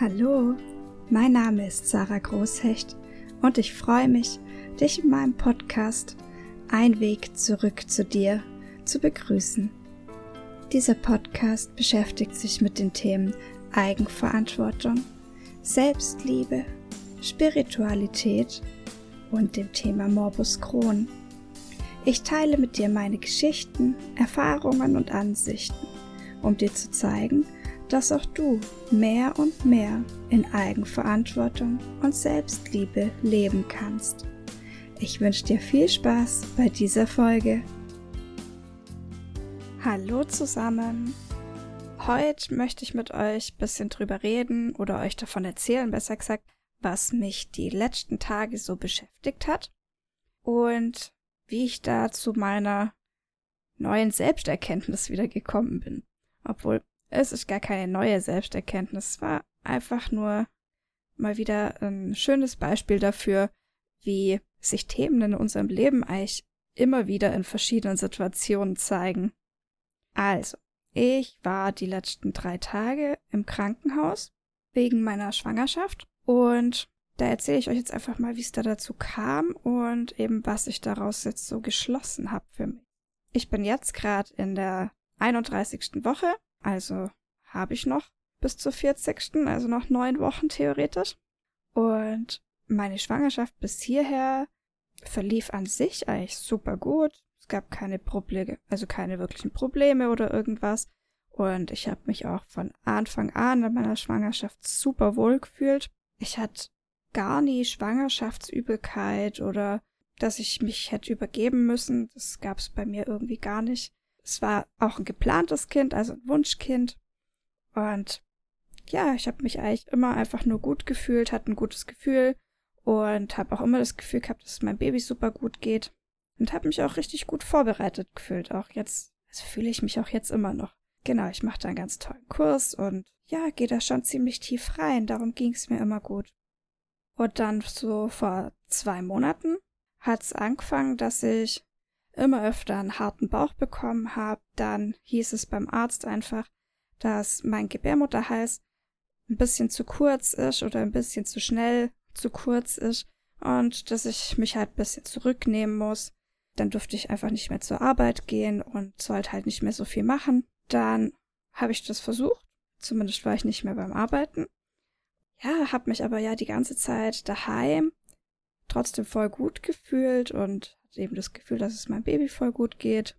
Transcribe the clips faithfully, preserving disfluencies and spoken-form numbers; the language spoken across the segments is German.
Hallo, mein Name ist Sarah Großhecht und ich freue mich, dich in meinem Podcast Ein Weg zurück zu dir zu begrüßen. Dieser Podcast beschäftigt sich mit den Themen Eigenverantwortung, Selbstliebe, Spiritualität und dem Thema Morbus Crohn. Ich teile mit dir meine Geschichten, Erfahrungen und Ansichten, um dir zu zeigen, dass auch du mehr und mehr in Eigenverantwortung und Selbstliebe leben kannst. Ich wünsche dir viel Spaß bei dieser Folge. Hallo zusammen! Heute möchte ich mit euch ein bisschen drüber reden oder euch davon erzählen, besser gesagt, was mich die letzten Tage so beschäftigt hat und wie ich da zu meiner neuen Selbsterkenntnis wieder gekommen bin. Obwohl, es ist gar keine neue Selbsterkenntnis. Es war einfach nur mal wieder ein schönes Beispiel dafür, wie sich Themen in unserem Leben eigentlich immer wieder in verschiedenen Situationen zeigen. Also, ich war die letzten drei Tage im Krankenhaus wegen meiner Schwangerschaft und da erzähle ich euch jetzt einfach mal, wie es da dazu kam und eben, was ich daraus jetzt so geschlossen habe für mich. Ich bin jetzt gerade in der einunddreißigsten Woche, also habe ich noch bis zur vierzigsten, also noch neun Wochen theoretisch. Und meine Schwangerschaft bis hierher verlief an sich eigentlich super gut. Es gab keine Probleme, also keine wirklichen Probleme oder irgendwas. Und ich habe mich auch von Anfang an in meiner Schwangerschaft super wohl gefühlt. Ich hatte gar nie Schwangerschaftsübelkeit oder dass ich mich hätte übergeben müssen. Das gab es bei mir irgendwie gar nicht. Es war auch ein geplantes Kind, also ein Wunschkind. Und ja, ich habe mich eigentlich immer einfach nur gut gefühlt, hatte ein gutes Gefühl und habe auch immer das Gefühl gehabt, dass es meinem Baby super gut geht und habe mich auch richtig gut vorbereitet gefühlt. Auch jetzt, also fühle ich mich auch jetzt immer noch. Genau, ich mache da einen ganz tollen Kurs und ja, gehe da schon ziemlich tief rein. Darum ging es mir immer gut. Und dann so vor zwei Monaten hat es angefangen, dass ich immer öfter einen harten Bauch bekommen habe. Dann hieß es beim Arzt einfach, dass mein Gebärmutterhals ein bisschen zu kurz ist oder ein bisschen zu schnell zu kurz ist und dass ich mich halt ein bisschen zurücknehmen muss. Dann durfte ich einfach nicht mehr zur Arbeit gehen und sollte halt nicht mehr so viel machen. Dann habe ich das versucht, zumindest war ich nicht mehr beim Arbeiten. Ja, habe mich aber ja die ganze Zeit daheim trotzdem voll gut gefühlt und hatte eben das Gefühl, dass es meinem Baby voll gut geht.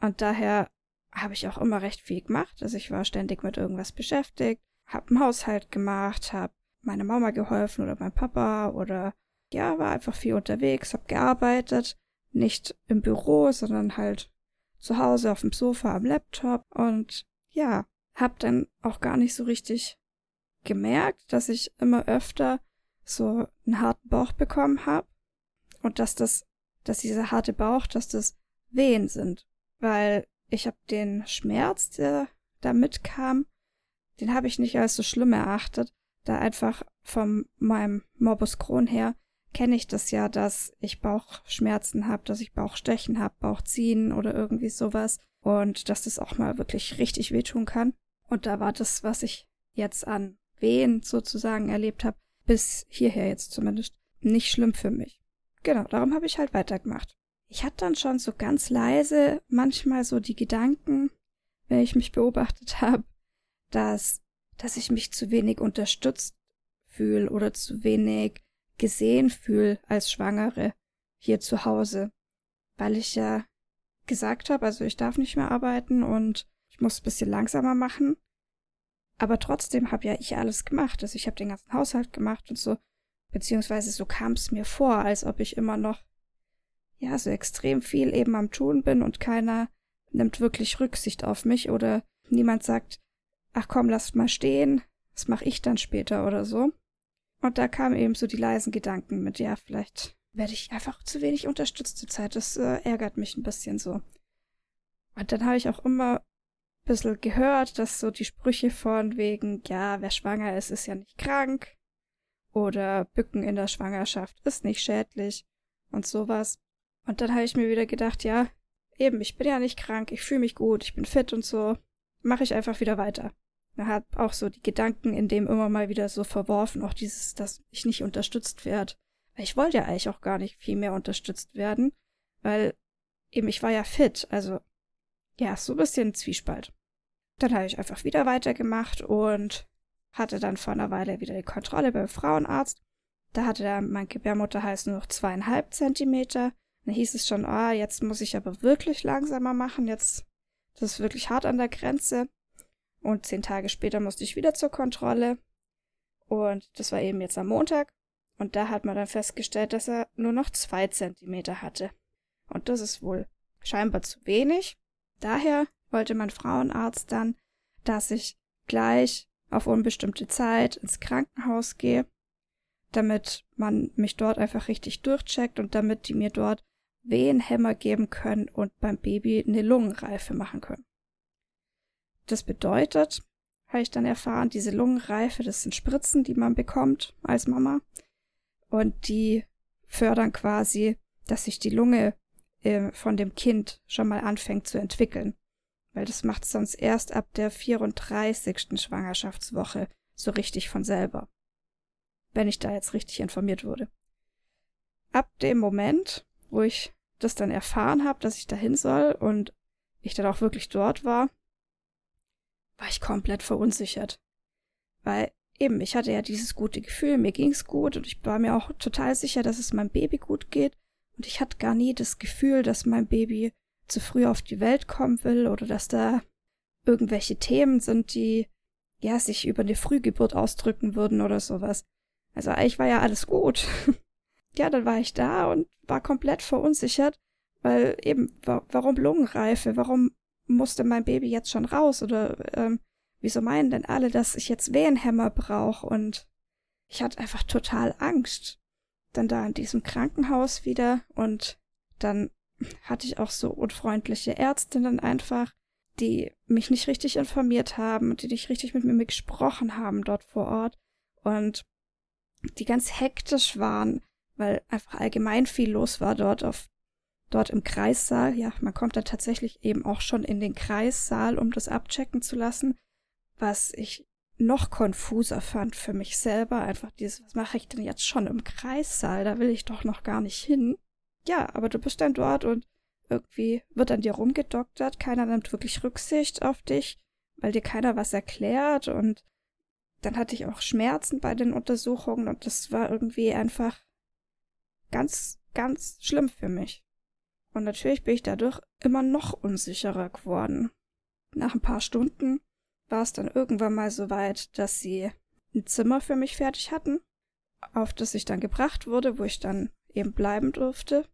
Und daher habe ich auch immer recht viel gemacht. Also ich war ständig mit irgendwas beschäftigt, habe einen Haushalt gemacht, habe meiner Mama geholfen oder meinem Papa oder ja, war einfach viel unterwegs, habe gearbeitet, nicht im Büro, sondern halt zu Hause auf dem Sofa am Laptop und ja, habe dann auch gar nicht so richtig gemerkt, dass ich immer öfter so einen harten Bauch bekommen habe und dass das, dass dieser harte Bauch, dass das Wehen sind, weil ich habe den Schmerz, der da mitkam, den habe ich nicht als so schlimm erachtet, da einfach von meinem Morbus Crohn her kenne ich das ja, dass ich Bauchschmerzen habe, dass ich Bauchstechen habe, Bauchziehen oder irgendwie sowas und dass das auch mal wirklich richtig wehtun kann. Und da war das, was ich jetzt an Wehen sozusagen erlebt habe, bis hierher jetzt zumindest, nicht schlimm für mich. Genau, darum habe ich halt weitergemacht. Ich hatte dann schon so ganz leise manchmal so die Gedanken, wenn ich mich beobachtet habe, dass, dass ich mich zu wenig unterstützt fühle oder zu wenig gesehen fühle als Schwangere hier zu Hause, weil ich ja gesagt habe, also ich darf nicht mehr arbeiten und ich muss ein bisschen langsamer machen. Aber trotzdem habe ja ich alles gemacht. Also ich habe den ganzen Haushalt gemacht und so. Beziehungsweise so kam es mir vor, als ob ich immer noch ja so extrem viel eben am Tun bin und keiner nimmt wirklich Rücksicht auf mich oder niemand sagt, ach komm, lass mal stehen, das mache ich dann später oder so. Und da kamen eben so die leisen Gedanken mit, ja, vielleicht werde ich einfach zu wenig unterstützt zur Zeit. Das äh, ärgert mich ein bisschen so. Und dann habe ich auch immer bisschen gehört, dass so die Sprüche von wegen, ja, wer schwanger ist, ist ja nicht krank oder Bücken in der Schwangerschaft ist nicht schädlich und sowas. Und dann habe ich mir wieder gedacht, ja, eben, ich bin ja nicht krank, ich fühle mich gut, ich bin fit und so, mache ich einfach wieder weiter. habe auch so die Gedanken in dem immer mal wieder so verworfen, auch dieses, dass ich nicht unterstützt werde. Weil ich wollte ja eigentlich auch gar nicht viel mehr unterstützt werden, weil eben ich war ja fit, also ja, so ein bisschen Zwiespalt. Dann habe ich einfach wieder weitergemacht und hatte dann vor einer Weile wieder die Kontrolle beim Frauenarzt. Da hatte der, mein Gebärmutterhals nur noch zweieinhalb Zentimeter. Dann hieß es schon, ah, jetzt muss ich aber wirklich langsamer machen, jetzt das ist wirklich hart an der Grenze. Und zehn Tage später musste ich wieder zur Kontrolle. Und das war eben jetzt am Montag. Und da hat man dann festgestellt, dass er nur noch zwei Zentimeter hatte. Und das ist wohl scheinbar zu wenig. Daher wollte mein Frauenarzt dann, dass ich gleich auf unbestimmte Zeit ins Krankenhaus gehe, damit man mich dort einfach richtig durchcheckt und damit die mir dort Wehenhämmer geben können und beim Baby eine Lungenreife machen können. Das bedeutet, habe ich dann erfahren, diese Lungenreife, das sind Spritzen, die man bekommt als Mama und die fördern quasi, dass sich die Lunge äh, von dem Kind schon mal anfängt zu entwickeln, weil das macht es sonst erst ab der vierunddreißigsten Schwangerschaftswoche so richtig von selber, wenn ich da jetzt richtig informiert wurde. Ab dem Moment, wo ich das dann erfahren habe, dass ich dahin soll und ich dann auch wirklich dort war, war ich komplett verunsichert. Weil eben, ich hatte ja dieses gute Gefühl, mir ging's gut und ich war mir auch total sicher, dass es meinem Baby gut geht und ich hatte gar nie das Gefühl, dass mein Baby zu früh auf die Welt kommen will oder dass da irgendwelche Themen sind, die ja sich über eine Frühgeburt ausdrücken würden oder sowas. Also eigentlich war ja alles gut. Ja, dann war ich da und war komplett verunsichert, weil eben, wa- warum Lungenreife, warum musste mein Baby jetzt schon raus oder ähm, wieso meinen denn alle, dass ich jetzt Wehenhämmer brauche und ich hatte einfach total Angst. Dann da in diesem Krankenhaus wieder und dann hatte ich auch so unfreundliche Ärztinnen einfach, die mich nicht richtig informiert haben und die nicht richtig mit mir gesprochen haben dort vor Ort und die ganz hektisch waren, weil einfach allgemein viel los war dort auf dort im Kreissaal. Ja, man kommt da tatsächlich eben auch schon in den Kreissaal, um das abchecken zu lassen, was ich noch konfuser fand für mich selber. Einfach dieses, was mache ich denn jetzt schon im Kreissaal? Da will ich doch noch gar nicht hin. Ja, aber du bist dann dort und irgendwie wird an dir rumgedoktert. Keiner nimmt wirklich Rücksicht auf dich, weil dir keiner was erklärt. Und dann hatte ich auch Schmerzen bei den Untersuchungen und das war irgendwie einfach ganz, ganz schlimm für mich. Und natürlich bin ich dadurch immer noch unsicherer geworden. Nach ein paar Stunden war es dann irgendwann mal so weit, dass sie ein Zimmer für mich fertig hatten, auf das ich dann gebracht wurde, wo ich dann eben bleiben durfte.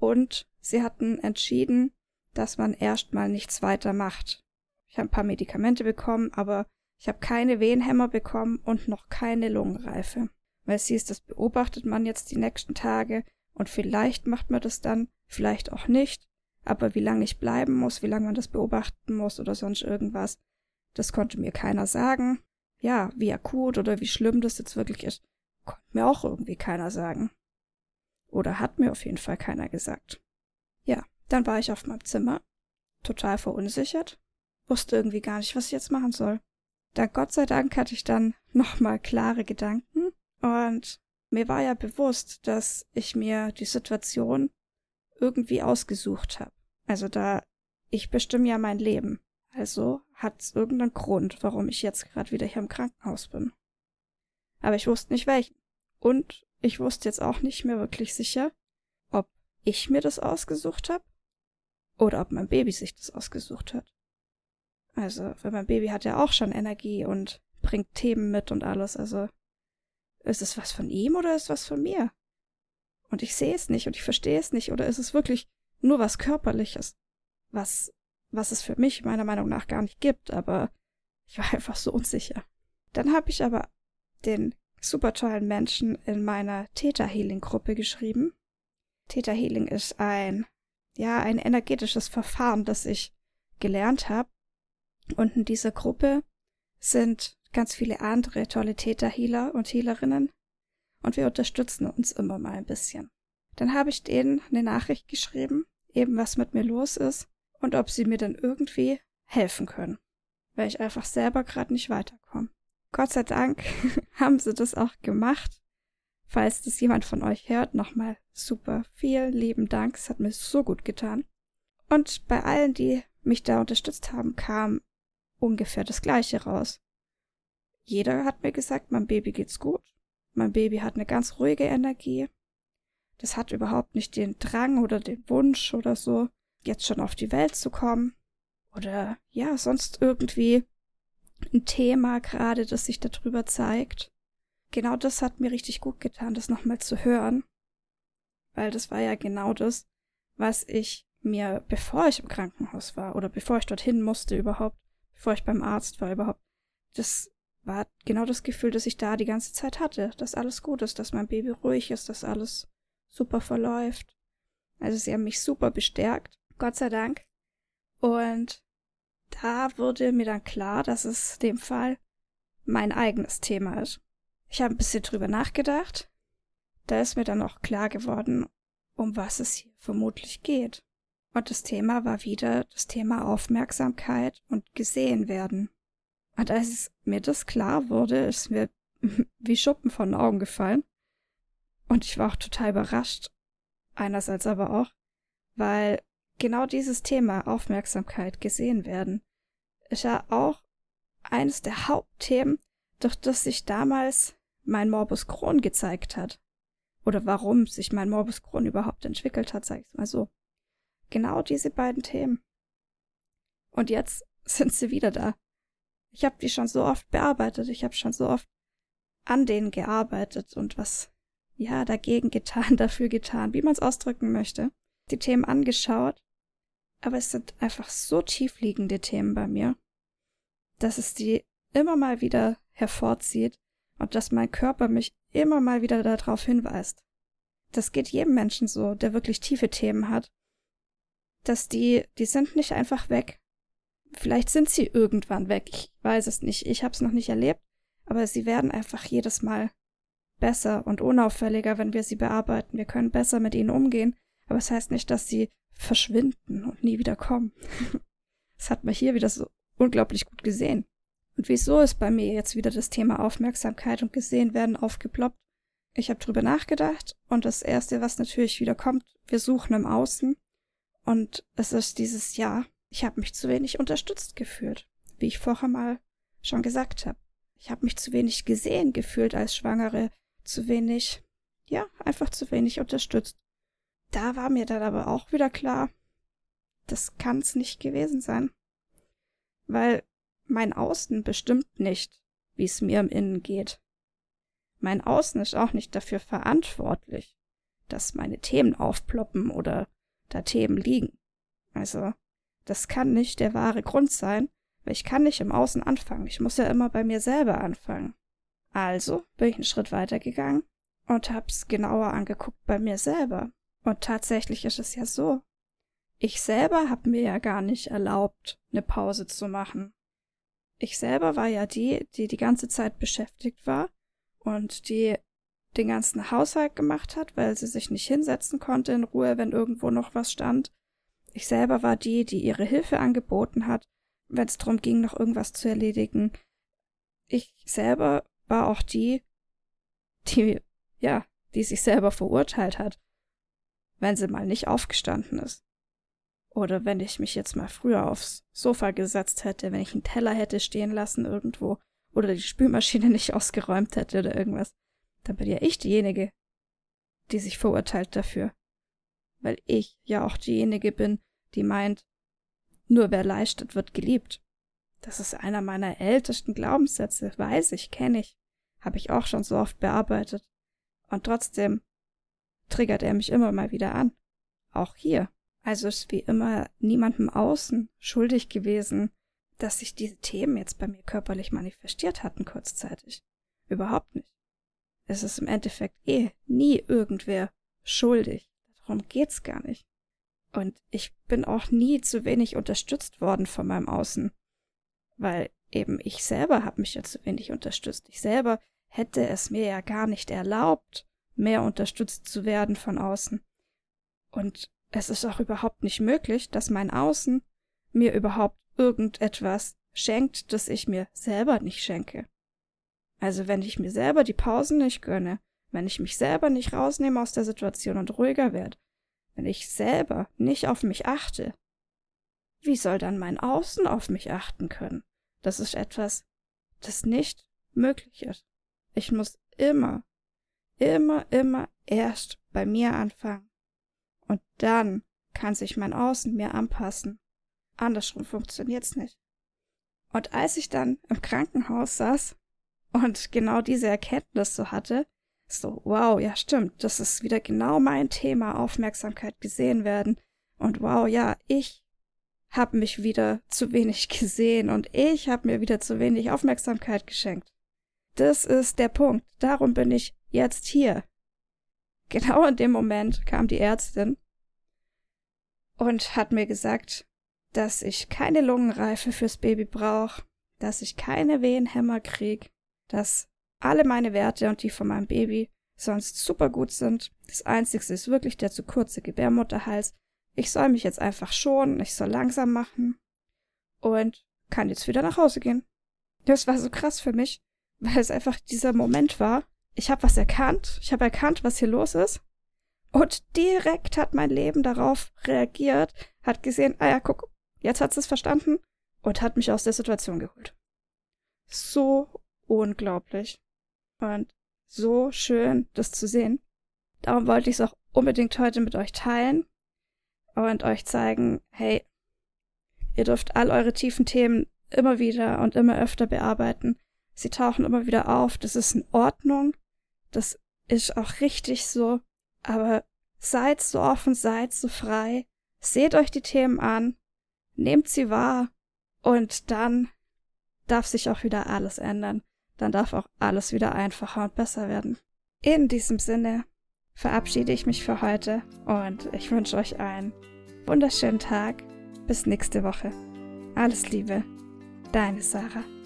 Und sie hatten entschieden, dass man erstmal nichts weiter macht. Ich habe ein paar Medikamente bekommen, aber ich habe keine Wehenhämmer bekommen und noch keine Lungenreife. Weil es hieß, das beobachtet man jetzt die nächsten Tage und vielleicht macht man das dann, vielleicht auch nicht, aber wie lange ich bleiben muss, wie lange man das beobachten muss oder sonst irgendwas, das konnte mir keiner sagen. Ja, wie akut oder wie schlimm das jetzt wirklich ist, konnte mir auch irgendwie keiner sagen. Oder hat mir auf jeden Fall keiner gesagt. Ja, dann war ich auf meinem Zimmer, total verunsichert, wusste irgendwie gar nicht, was ich jetzt machen soll. Dann Gott sei Dank hatte ich dann nochmal klare Gedanken. Und mir war ja bewusst, dass ich mir die Situation irgendwie ausgesucht habe. Also da, ich bestimme ja mein Leben. Also hat es irgendeinen Grund, warum ich jetzt gerade wieder hier im Krankenhaus bin. Aber ich wusste nicht welchen. Und ich wusste jetzt auch nicht mehr wirklich sicher, ob ich mir das ausgesucht habe oder ob mein Baby sich das ausgesucht hat. Also, weil mein Baby hat ja auch schon Energie und bringt Themen mit und alles, also ist es was von ihm oder ist es was von mir? Und ich sehe es nicht und ich verstehe es nicht. Oder ist es wirklich nur was Körperliches, was was es für mich meiner Meinung nach gar nicht gibt. Aber ich war einfach so unsicher. Dann habe ich aber den super tollen Menschen in meiner Theta-Healing-Gruppe geschrieben. Theta-Healing ist ein, ja, ein energetisches Verfahren, das ich gelernt habe. Und in dieser Gruppe sind ganz viele andere tolle Theta-Healer und Healerinnen. Und wir unterstützen uns immer mal ein bisschen. Dann habe ich denen eine Nachricht geschrieben, eben was mit mir los ist und ob sie mir dann irgendwie helfen können. weil ich einfach selber gerade nicht weiterkomme. Gott sei Dank haben sie das auch gemacht. Falls das jemand von euch hört, nochmal super vielen lieben Dank. Es hat mir so gut getan. Und bei allen, die mich da unterstützt haben, kam ungefähr das Gleiche raus. Jeder hat mir gesagt, meinem Baby geht's gut. Mein Baby hat eine ganz ruhige Energie. Das hat überhaupt nicht den Drang oder den Wunsch oder so, jetzt schon auf die Welt zu kommen. Oder ja, sonst irgendwie ein Thema gerade, das sich darüber zeigt. Genau das hat mir richtig gut getan, das nochmal zu hören. Weil das war ja genau das, was ich mir, bevor ich im Krankenhaus war oder bevor ich dorthin musste überhaupt, bevor ich beim Arzt war überhaupt, das war genau das Gefühl, das ich da die ganze Zeit hatte, dass alles gut ist, dass mein Baby ruhig ist, dass alles super verläuft. Also sie haben mich super bestärkt, Gott sei Dank. Und da wurde mir dann klar, dass es in dem Fall mein eigenes Thema ist. Ich habe ein bisschen drüber nachgedacht. Da ist mir dann auch klar geworden, um was es hier vermutlich geht. Und das Thema war wieder das Thema Aufmerksamkeit und gesehen werden. Und als mir das klar wurde, ist mir wie Schuppen von den Augen gefallen. Und ich war auch total überrascht. Einerseits aber auch, weil genau dieses Thema Aufmerksamkeit, gesehen werden, ist ja auch eines der Hauptthemen, durch das sich damals mein Morbus Crohn gezeigt hat. Oder warum sich mein Morbus Crohn überhaupt entwickelt hat, sag ich mal so. Genau diese beiden Themen. Und jetzt sind sie wieder da. Ich habe die schon so oft bearbeitet, ich habe schon so oft an denen gearbeitet und was, ja, dagegen getan, dafür getan, wie man es ausdrücken möchte. Die Themen angeschaut, aber es sind einfach so tiefliegende Themen bei mir, dass es die immer mal wieder hervorzieht und dass mein Körper mich immer mal wieder darauf hinweist. Das geht jedem Menschen so, der wirklich tiefe Themen hat, dass die, die sind nicht einfach weg. Vielleicht sind sie irgendwann weg, ich weiß es nicht, ich habe es noch nicht erlebt, aber sie werden einfach jedes Mal besser und unauffälliger, wenn wir sie bearbeiten. Wir können besser mit ihnen umgehen, aber es heißt nicht, dass sie verschwinden und nie wieder kommen. Das hat man hier wieder so unglaublich gut gesehen. Und wieso ist bei mir jetzt wieder das Thema Aufmerksamkeit und gesehen werden aufgeploppt? Ich habe drüber nachgedacht und das Erste, was natürlich wieder kommt, wir suchen im Außen. Und es ist dieses Jahr, ich habe mich zu wenig unterstützt gefühlt, wie ich vorher mal schon gesagt habe. Ich habe mich zu wenig gesehen gefühlt als Schwangere, zu wenig, ja, einfach zu wenig unterstützt. Da war mir dann aber auch wieder klar, das kann's nicht gewesen sein. Weil mein Außen bestimmt nicht, wie es mir im Innen geht. Mein Außen ist auch nicht dafür verantwortlich, dass meine Themen aufploppen oder da Themen liegen. Also, das kann nicht der wahre Grund sein, weil ich kann nicht im Außen anfangen. Ich muss ja immer bei mir selber anfangen. Also bin ich einen Schritt weiter gegangen und hab's genauer angeguckt bei mir selber. Und tatsächlich ist es ja so. Ich selber habe mir ja gar nicht erlaubt, eine Pause zu machen. Ich selber war ja die, die die ganze Zeit beschäftigt war und die den ganzen Haushalt gemacht hat, weil sie sich nicht hinsetzen konnte in Ruhe, wenn irgendwo noch was stand. Ich selber war die, die ihre Hilfe angeboten hat, wenn es darum ging, noch irgendwas zu erledigen. Ich selber war auch die, die, ja, die sich selber verurteilt hat, wenn sie mal nicht aufgestanden ist. Oder wenn ich mich jetzt mal früher aufs Sofa gesetzt hätte, wenn ich einen Teller hätte stehen lassen irgendwo oder die Spülmaschine nicht ausgeräumt hätte oder irgendwas, dann bin ja ich diejenige, die sich verurteilt dafür. Weil ich ja auch diejenige bin, die meint, nur wer leistet, wird geliebt. Das ist einer meiner ältesten Glaubenssätze, weiß ich, kenne ich, habe ich auch schon so oft bearbeitet. Und trotzdem triggert er mich immer mal wieder an. Auch hier. Also ist wie immer niemandem außen schuldig gewesen, dass sich diese Themen jetzt bei mir körperlich manifestiert hatten kurzzeitig. Überhaupt nicht. Es ist im Endeffekt eh nie irgendwer schuldig. Darum geht's gar nicht. Und ich bin auch nie zu wenig unterstützt worden von meinem Außen. Weil eben ich selber habe mich ja zu wenig unterstützt. Ich selber hätte es mir ja gar nicht erlaubt, mehr unterstützt zu werden von außen. Und es ist auch überhaupt nicht möglich, dass mein Außen mir überhaupt irgendetwas schenkt, das ich mir selber nicht schenke. Also wenn ich mir selber die Pausen nicht gönne, wenn ich mich selber nicht rausnehme aus der Situation und ruhiger werde, wenn ich selber nicht auf mich achte, wie soll dann mein Außen auf mich achten können? Das ist etwas, das nicht möglich ist. Ich muss immer, immer, immer erst bei mir anfangen. Und dann kann sich mein Außen mir anpassen. Andersrum funktioniert's nicht. Und als ich dann im Krankenhaus saß und genau diese Erkenntnis so hatte, so, wow, ja stimmt, das ist wieder genau mein Thema, Aufmerksamkeit gesehen werden. Und wow, ja, ich habe mich wieder zu wenig gesehen und ich habe mir wieder zu wenig Aufmerksamkeit geschenkt. Das ist der Punkt, darum bin ich jetzt hier. Genau in dem Moment kam die Ärztin und hat mir gesagt, dass ich keine Lungenreife fürs Baby brauche, dass ich keine Wehenhämmer kriege, dass alle meine Werte und die von meinem Baby sonst super gut sind. Das Einzige ist wirklich der zu kurze Gebärmutterhals. Ich soll mich jetzt einfach schonen, ich soll langsam machen und kann jetzt wieder nach Hause gehen. Das war so krass für mich, weil es einfach dieser Moment war, ich habe was erkannt, ich habe erkannt, was hier los ist. Und direkt hat mein Leben darauf reagiert, hat gesehen, ah ja, guck, jetzt hat sie es verstanden und hat mich aus der Situation geholt. So unglaublich und so schön, das zu sehen. Darum wollte ich es auch unbedingt heute mit euch teilen und euch zeigen, hey, ihr dürft all eure tiefen Themen immer wieder und immer öfter bearbeiten. Sie tauchen immer wieder auf, das ist in Ordnung, das ist auch richtig so. Aber seid so offen, seid so frei, seht euch die Themen an, nehmt sie wahr und dann darf sich auch wieder alles ändern. Dann darf auch alles wieder einfacher und besser werden. In diesem Sinne verabschiede ich mich für heute und ich wünsche euch einen wunderschönen Tag. Bis nächste Woche. Alles Liebe, deine Sarah.